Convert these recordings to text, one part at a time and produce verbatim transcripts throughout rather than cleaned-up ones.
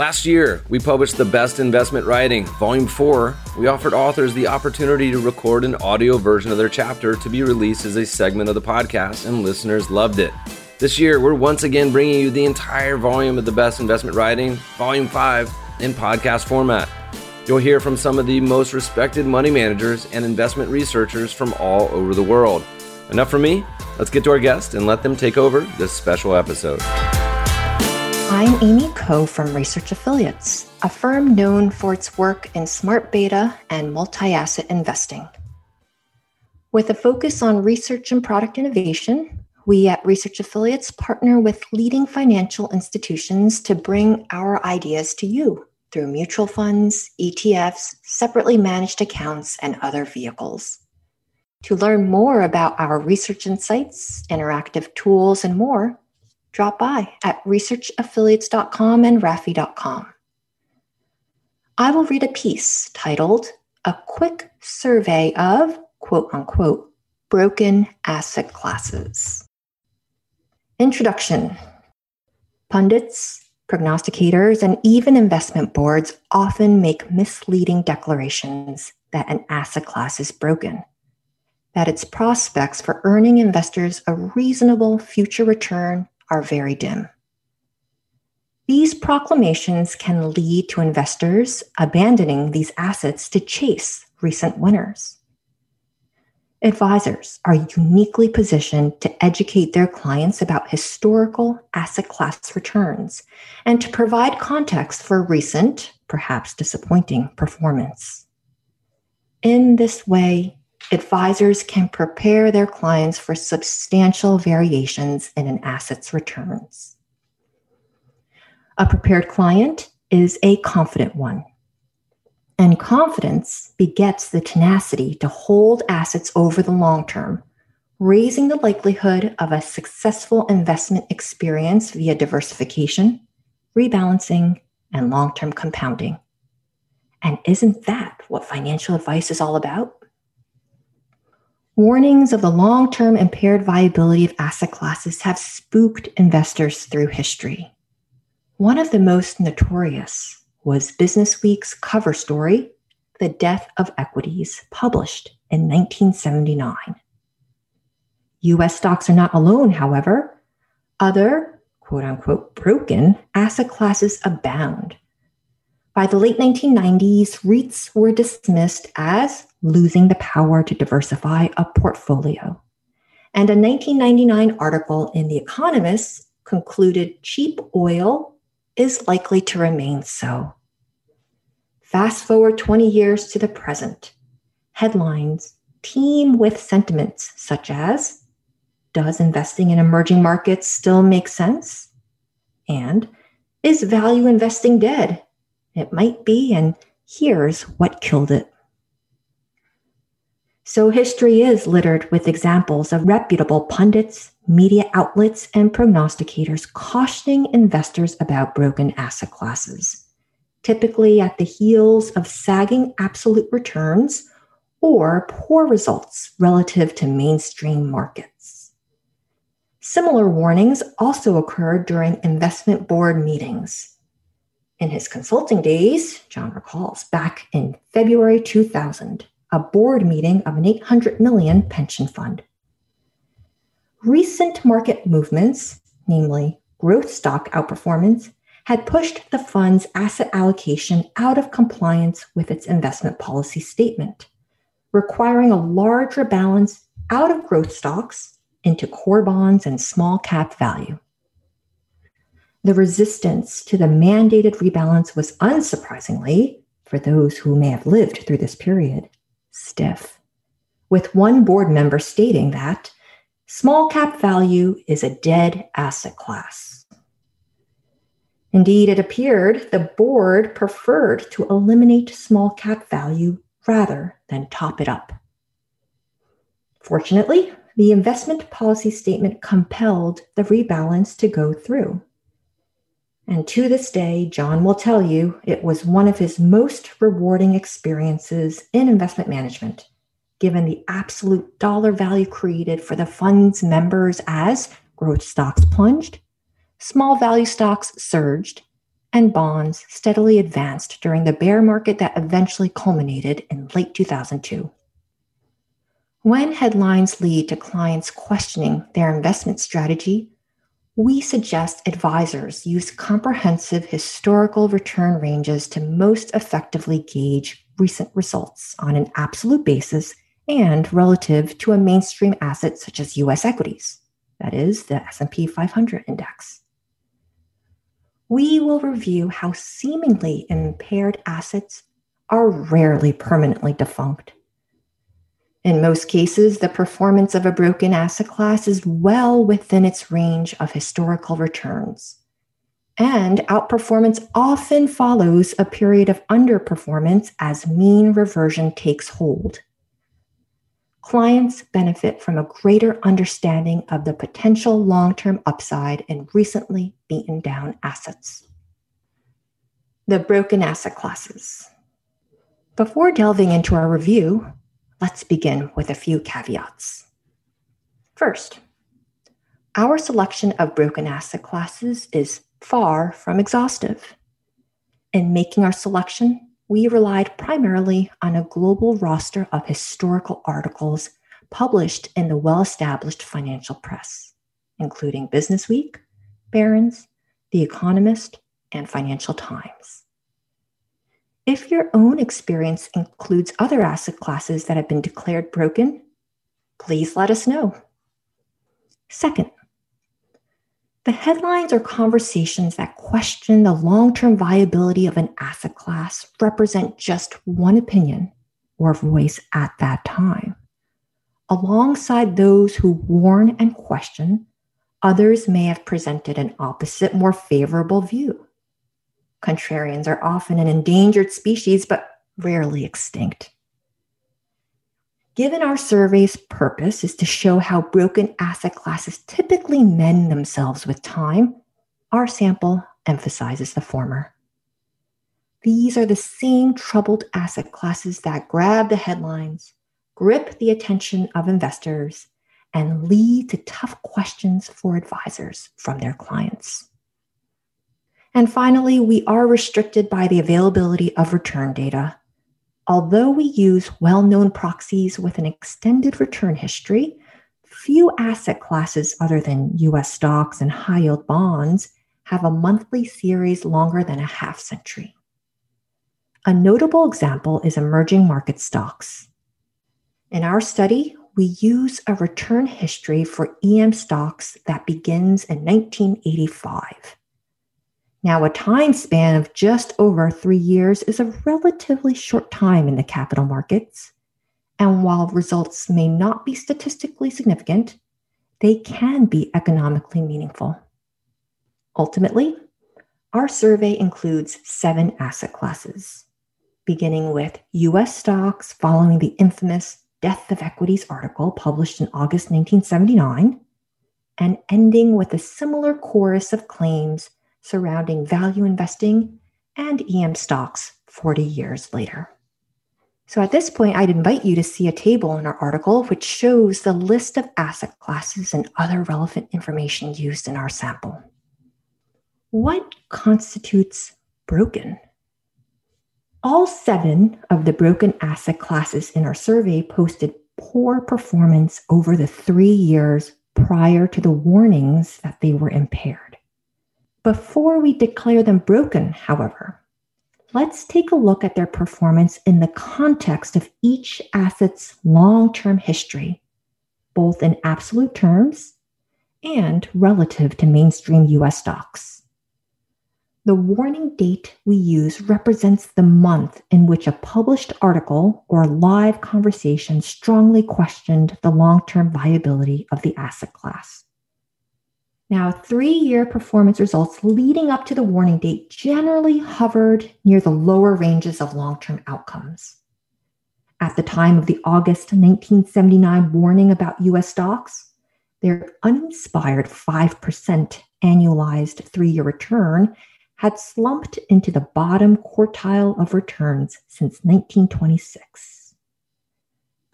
Last year, we published The Best Investment Writing, Volume four. We offered authors the opportunity to record an audio version of their chapter to be released as a segment of the podcast, and listeners loved it. This year, we're once again bringing you the entire volume of The Best Investment Writing, Volume five, in podcast format. You'll hear from some of the most respected money managers and investment researchers from all over the world. Enough for me. Let's get to our guest and let them take over this special episode. I'm Amie Ko from Research Affiliates, a firm known for its work in smart beta and multi-asset investing. With a focus on research and product innovation, we at Research Affiliates partner with leading financial institutions to bring our ideas to you through mutual funds, E T Fs, separately managed accounts, and other vehicles. To learn more about our research insights, interactive tools, and more, drop by at research affiliates dot com and raffy dot com. I will read a piece titled, A Quick Survey of, quote-unquote, Broken Asset Classes. Introduction. Pundits, prognosticators, and even investment boards often make misleading declarations that an asset class is broken, that its prospects for earning investors a reasonable future return are very dim. These proclamations can lead to investors abandoning these assets to chase recent winners. Advisors are uniquely positioned to educate their clients about historical asset class returns and to provide context for recent, perhaps disappointing, performance. In this way, advisors can prepare their clients for substantial variations in an asset's returns. A prepared client is a confident one, and confidence begets the tenacity to hold assets over the long term, raising the likelihood of a successful investment experience via diversification, rebalancing, and long-term compounding. And isn't that what financial advice is all about? Warnings of the long-term impaired viability of asset classes have spooked investors through history. One of the most notorious was Business Week's cover story, The Death of Equities, published in nineteen seventy-nine. U S stocks are not alone, however. Other, quote-unquote, broken asset classes abound. By the late nineteen nineties, REITs were dismissed as losing the power to diversify a portfolio. And a nineteen ninety-nine article in The Economist concluded cheap oil is likely to remain so. Fast forward twenty years to the present. Headlines teem with sentiments such as, does investing in emerging markets still make sense? And is value investing dead? It might be, and here's what killed it. So history is littered with examples of reputable pundits, media outlets, and prognosticators cautioning investors about broken asset classes, typically at the heels of sagging absolute returns or poor results relative to mainstream markets. Similar warnings also occurred during investment board meetings. In his consulting days, John recalls, back in February two thousand, a board meeting of an eight hundred million dollars pension fund. Recent market movements, namely growth stock outperformance, had pushed the fund's asset allocation out of compliance with its investment policy statement, requiring a larger balance out of growth stocks into core bonds and small cap value. The resistance to the mandated rebalance was, unsurprisingly, for those who may have lived through this period, stiff, with one board member stating that small cap value is a dead asset class. Indeed, it appeared the board preferred to eliminate small cap value rather than top it up. Fortunately, the investment policy statement compelled the rebalance to go through. And to this day, John will tell you it was one of his most rewarding experiences in investment management, given the absolute dollar value created for the fund's members as growth stocks plunged, small value stocks surged, and bonds steadily advanced during the bear market that eventually culminated in late two thousand two. When headlines lead to clients questioning their investment strategy, we suggest advisors use comprehensive historical return ranges to most effectively gauge recent results on an absolute basis and relative to a mainstream asset such as U S equities, that is, the S and P five hundred index. We will review how seemingly impaired assets are rarely permanently defunct. In most cases, the performance of a broken asset class is well within its range of historical returns, and outperformance often follows a period of underperformance as mean reversion takes hold. Clients benefit from a greater understanding of the potential long-term upside in recently beaten down assets. The broken asset classes. Before delving into our review, let's begin with a few caveats. First, our selection of broken asset classes is far from exhaustive. In making our selection, we relied primarily on a global roster of historical articles published in the well-established financial press, including Business Week, Barron's, The Economist, and Financial Times. If your own experience includes other asset classes that have been declared broken, please let us know. Second, the headlines or conversations that question the long-term viability of an asset class represent just one opinion or voice at that time. Alongside those who warn and question, others may have presented an opposite, more favorable view. Contrarians are often an endangered species, but rarely extinct. Given our survey's purpose is to show how broken asset classes typically mend themselves with time, our sample emphasizes the former. These are the same troubled asset classes that grab the headlines, grip the attention of investors, and lead to tough questions for advisors from their clients. And finally, we are restricted by the availability of return data. Although we use well-known proxies with an extended return history, few asset classes other than U S stocks and high-yield bonds have a monthly series longer than a half-century. A notable example is emerging market stocks. In our study, we use a return history for E M stocks that begins in nineteen eighty-five. Now, a time span of just over three years is a relatively short time in the capital markets, and while results may not be statistically significant, they can be economically meaningful. Ultimately, our survey includes seven asset classes, beginning with U S stocks following the infamous Death of Equities article published in August nineteen seventy-nine, and ending with a similar chorus of claims surrounding value investing and E M stocks forty years later. So at this point, I'd invite you to see a table in our article which shows the list of asset classes and other relevant information used in our sample. What constitutes broken? All seven of the broken asset classes in our survey posted poor performance over the three years prior to the warnings that they were impaired. Before we declare them broken, however, let's take a look at their performance in the context of each asset's long-term history, both in absolute terms and relative to mainstream U S stocks. The warning date we use represents the month in which a published article or live conversation strongly questioned the long-term viability of the asset class. Now, three-year performance results leading up to the warning date generally hovered near the lower ranges of long-term outcomes. At the time of the August nineteen seventy-nine warning about U S stocks, their uninspired five percent annualized three-year return had slumped into the bottom quartile of returns since nineteen twenty-six.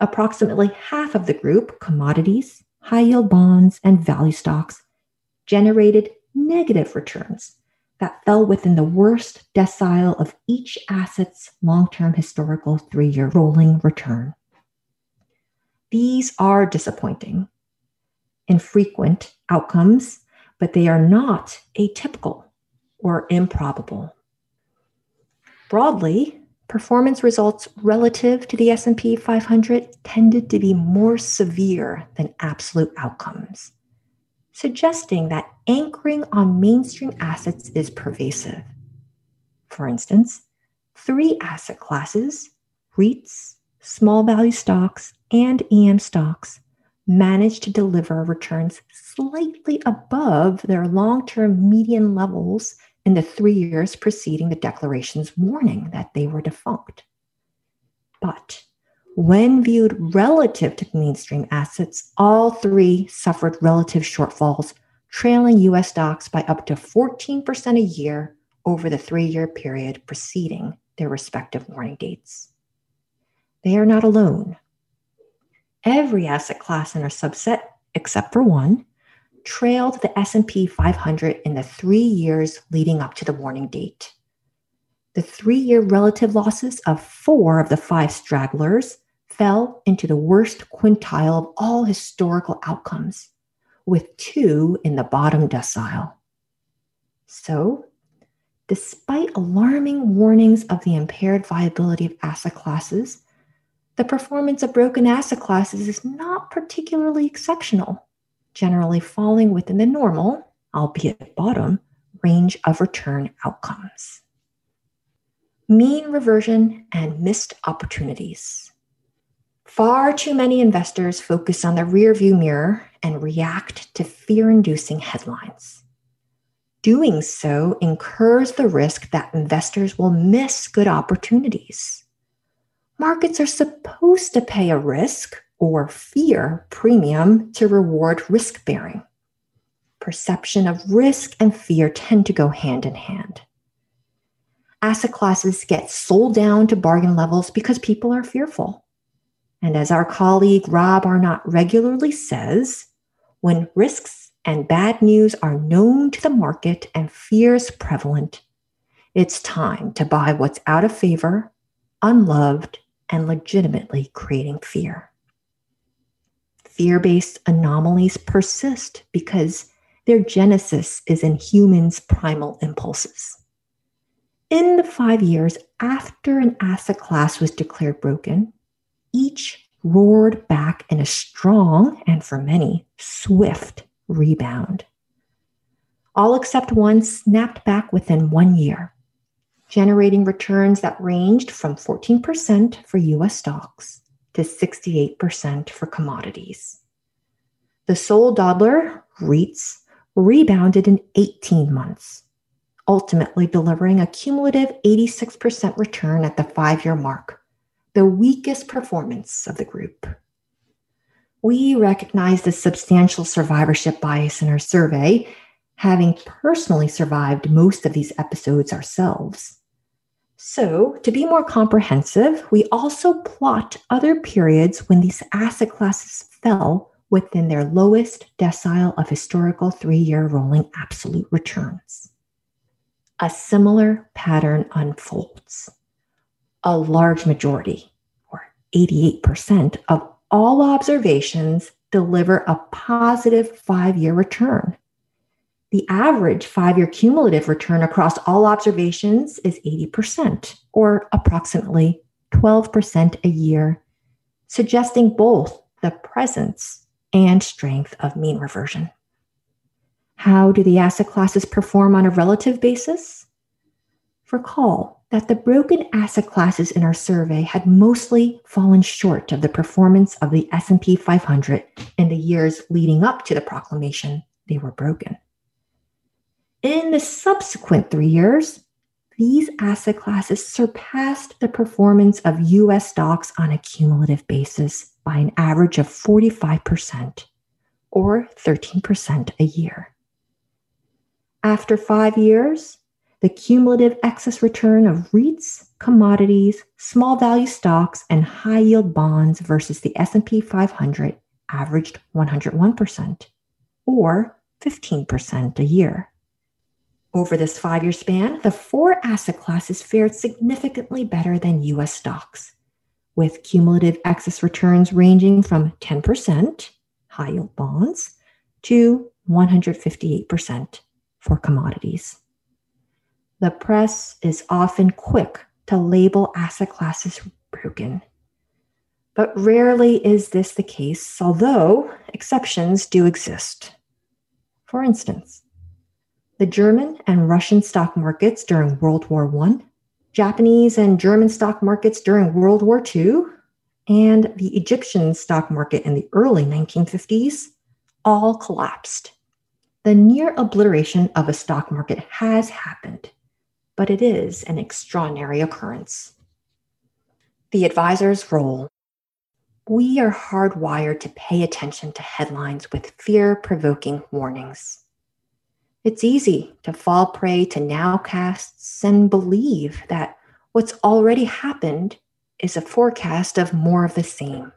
Approximately half of the group, commodities, high-yield bonds, and value stocks, generated negative returns that fell within the worst decile of each asset's long-term historical three-year rolling return. These are disappointing, infrequent outcomes, but they are not atypical or improbable. Broadly, performance results relative to the S and P five hundred tended to be more severe than absolute outcomes, suggesting that anchoring on mainstream assets is pervasive. For instance, three asset classes, REITs, small value stocks, and E M stocks, managed to deliver returns slightly above their long-term median levels in the three years preceding the declaration's warning that they were defunct. But when viewed relative to mainstream assets, all three suffered relative shortfalls, trailing U S stocks by up to fourteen percent a year over the three-year period preceding their respective warning dates. They are not alone. Every asset class in our subset, except for one, trailed the S and P five hundred in the three years leading up to the warning date. The three-year relative losses of four of the five stragglers fell into the worst quintile of all historical outcomes, with two in the bottom decile. So, despite alarming warnings of the impaired viability of asset classes, the performance of broken asset classes is not particularly exceptional, generally falling within the normal, albeit bottom, range of return outcomes. Mean reversion and missed opportunities. Far too many investors focus on the rearview mirror and react to fear-inducing headlines. Doing so incurs the risk that investors will miss good opportunities. Markets are supposed to pay a risk or fear premium to reward risk-bearing. Perception of risk and fear tend to go hand in hand. Asset classes get sold down to bargain levels because people are fearful. And as our colleague Rob Arnott regularly says, when risks and bad news are known to the market and fears prevalent, it's time to buy what's out of favor, unloved, and legitimately creating fear. Fear-based anomalies persist because their genesis is in humans' primal impulses. In the five years after an asset class was declared broken, each roared back in a strong and, for many, swift rebound. All except one snapped back within one year, generating returns that ranged from fourteen percent for U S stocks to sixty-eight percent for commodities. The sole dawdler, REITs, rebounded in eighteen months, ultimately delivering a cumulative eighty-six percent return at the five-year mark, the weakest performance of the group. We recognize the substantial survivorship bias in our survey, having personally survived most of these episodes ourselves. So, to be more comprehensive, we also plot other periods when these asset classes fell within their lowest decile of historical three-year rolling absolute returns. A similar pattern unfolds. A large majority, or eighty-eight percent, of all observations deliver a positive five-year return. The average five-year cumulative return across all observations is eighty percent, or approximately twelve percent a year, suggesting both the presence and strength of mean reversion. How do the asset classes perform on a relative basis? Recall that the broken asset classes in our survey had mostly fallen short of the performance of the S and P five hundred in the years leading up to the proclamation they were broken. In the subsequent three years, these asset classes surpassed the performance of U S stocks on a cumulative basis by an average of forty-five percent, or thirteen percent a year. After five years, the cumulative excess return of REITs, commodities, small value stocks, and high-yield bonds versus the S and P five hundred averaged one hundred one percent, or fifteen percent a year. Over this five-year span, the four asset classes fared significantly better than U S stocks, with cumulative excess returns ranging from ten percent, high-yield bonds, to one hundred fifty-eight percent for commodities. The press is often quick to label asset classes broken, but rarely is this the case, although exceptions do exist. For instance, the German and Russian stock markets during World War One, Japanese and German stock markets during World War Two, and the Egyptian stock market in the early nineteen fifties all collapsed. The near obliteration of a stock market has happened, but it is an extraordinary occurrence. The advisor's role. We are hardwired to pay attention to headlines with fear-provoking warnings. It's easy to fall prey to nowcasts and believe that what's already happened is a forecast of more of the same.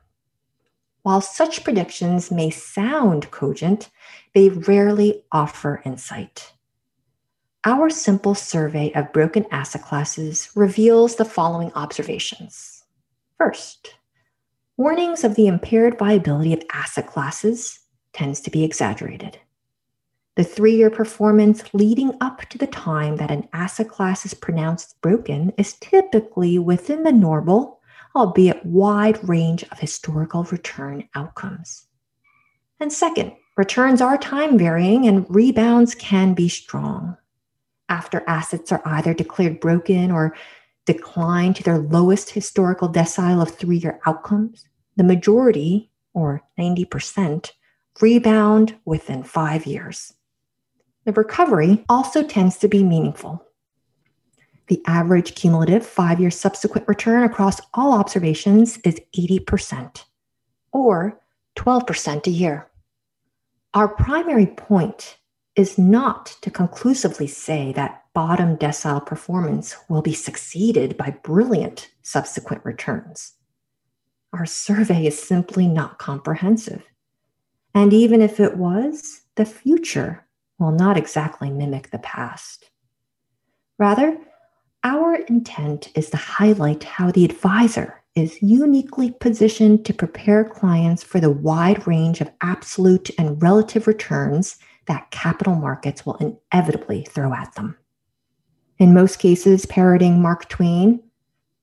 While such predictions may sound cogent, they rarely offer insight. Our simple survey of broken asset classes reveals the following observations. First, warnings of the impaired viability of asset classes tends to be exaggerated. The three-year performance leading up to the time that an asset class is pronounced broken is typically within the normal, albeit wide range of historical return outcomes. And second, returns are time-varying and rebounds can be strong. After assets are either declared broken or decline to their lowest historical decile of three-year outcomes, the majority, or ninety percent, rebound within five years. The recovery also tends to be meaningful. The average cumulative five-year subsequent return across all observations is eighty percent, or twelve percent a year. Our primary point is not to conclusively say that bottom decile performance will be succeeded by brilliant subsequent returns. Our survey is simply not comprehensive. And even if it was, the future will not exactly mimic the past. Rather, our intent is to highlight how the advisor is uniquely positioned to prepare clients for the wide range of absolute and relative returns that capital markets will inevitably throw at them. In most cases, parroting Mark Twain,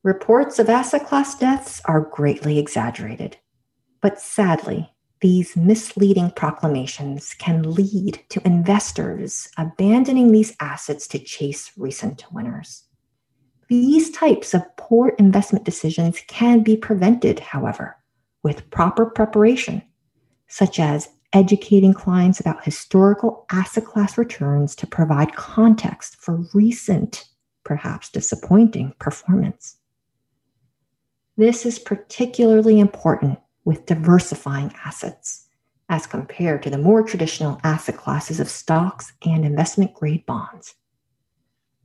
reports of asset class deaths are greatly exaggerated. But sadly, these misleading proclamations can lead to investors abandoning these assets to chase recent winners. These types of poor investment decisions can be prevented, however, with proper preparation, such as educating clients about historical asset class returns to provide context for recent, perhaps disappointing, performance. This is particularly important with diversifying assets as compared to the more traditional asset classes of stocks and investment-grade bonds.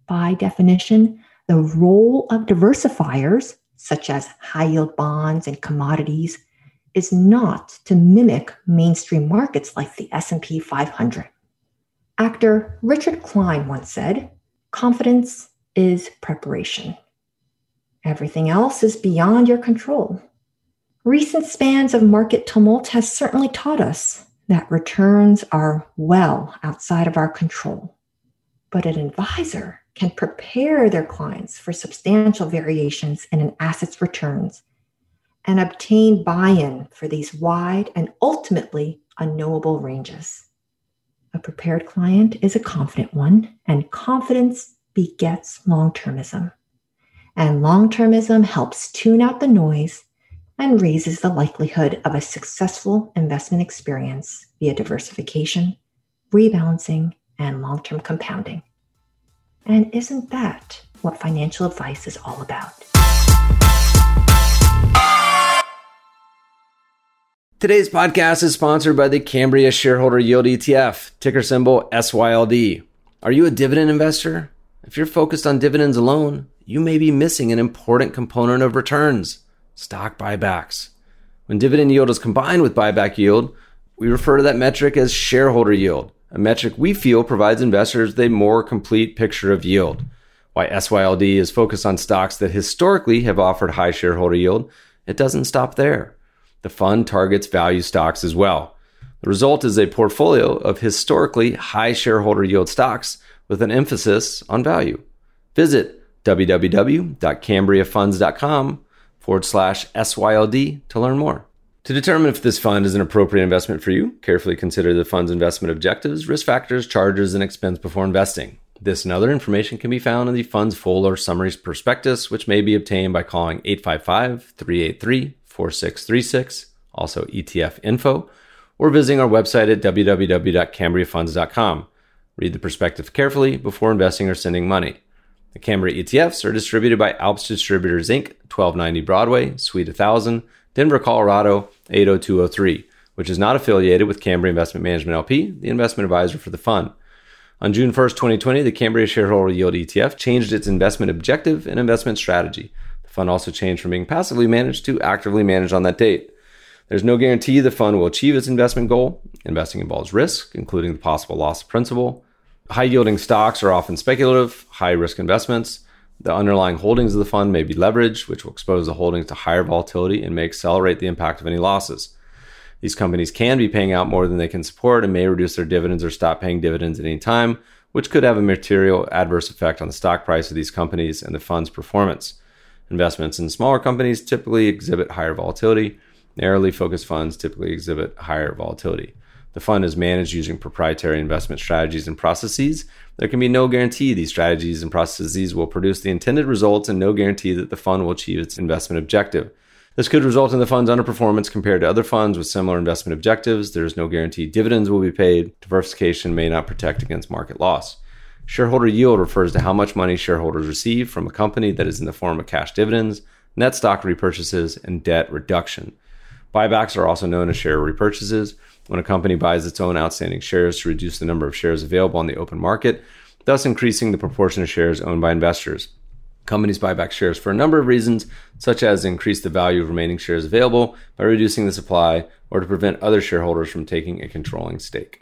By definition, the role of diversifiers, such as high-yield bonds and commodities, is not to mimic mainstream markets like the S and P five hundred. Actor Richard Klein once said, "Confidence is preparation. Everything else is beyond your control." Recent spans of market tumult has certainly taught us that returns are well outside of our control, but an advisor can prepare their clients for substantial variations in an asset's returns and obtain buy-in for these wide and ultimately unknowable ranges. A prepared client is a confident one, and confidence begets long-termism. And long-termism helps tune out the noise and raises the likelihood of a successful investment experience via diversification, rebalancing, and long-term compounding. And isn't that what financial advice is all about? Today's podcast is sponsored by the Cambria Shareholder Yield E T F, ticker symbol S Y L D. Are you a dividend investor? If you're focused on dividends alone, you may be missing an important component of returns: stock buybacks. When dividend yield is combined with buyback yield, we refer to that metric as shareholder yield, a metric we feel provides investors with a more complete picture of yield. While S Y L D is focused on stocks that historically have offered high shareholder yield, it doesn't stop there. The fund targets value stocks as well. The result is a portfolio of historically high shareholder yield stocks with an emphasis on value. Visit www.cambriafunds.com forward slash SYLD to learn more. To determine if this fund is an appropriate investment for you, carefully consider the fund's investment objectives, risk factors, charges, and expense before investing. This and other information can be found in the fund's full or summary prospectus, which may be obtained by calling eight five five, three eight three, four six three six, also E T F info, or visiting our website at w w w dot cambria funds dot com. Read the prospectus carefully before investing or sending money. The Cambria E T Fs are distributed by Alps Distributors Incorporated, twelve ninety Broadway, Suite one thousand, Denver, Colorado, eight oh two oh three, which is not affiliated with Cambria Investment Management L P, the investment advisor for the fund. On June first, twenty twenty, the Cambria Shareholder Yield E T F changed its investment objective and investment strategy. The fund also changed from being passively managed to actively managed on that date. There's no guarantee the fund will achieve its investment goal. Investing involves risk, including the possible loss of principal. High-yielding stocks are often speculative, high-risk investments. The underlying holdings of the fund may be leveraged, which will expose the holdings to higher volatility and may accelerate the impact of any losses. These companies can be paying out more than they can support and may reduce their dividends or stop paying dividends at any time, which could have a material adverse effect on the stock price of these companies and the fund's performance. Investments in smaller companies typically exhibit higher volatility. Narrowly focused funds typically exhibit higher volatility. The fund is managed using proprietary investment strategies and processes. There can be no guarantee these strategies and processes will produce the intended results and no guarantee that the fund will achieve its investment objective. This could result in the fund's underperformance compared to other funds with similar investment objectives. There is no guarantee dividends will be paid. Diversification may not protect against market loss. Shareholder yield refers to how much money shareholders receive from a company that is in the form of cash dividends, net stock repurchases, and debt reduction. Buybacks are also known as share repurchases, when a company buys its own outstanding shares to reduce the number of shares available on the open market, thus increasing the proportion of shares owned by investors. Companies buy back shares for a number of reasons, such as increase the value of remaining shares available by reducing the supply or to prevent other shareholders from taking a controlling stake.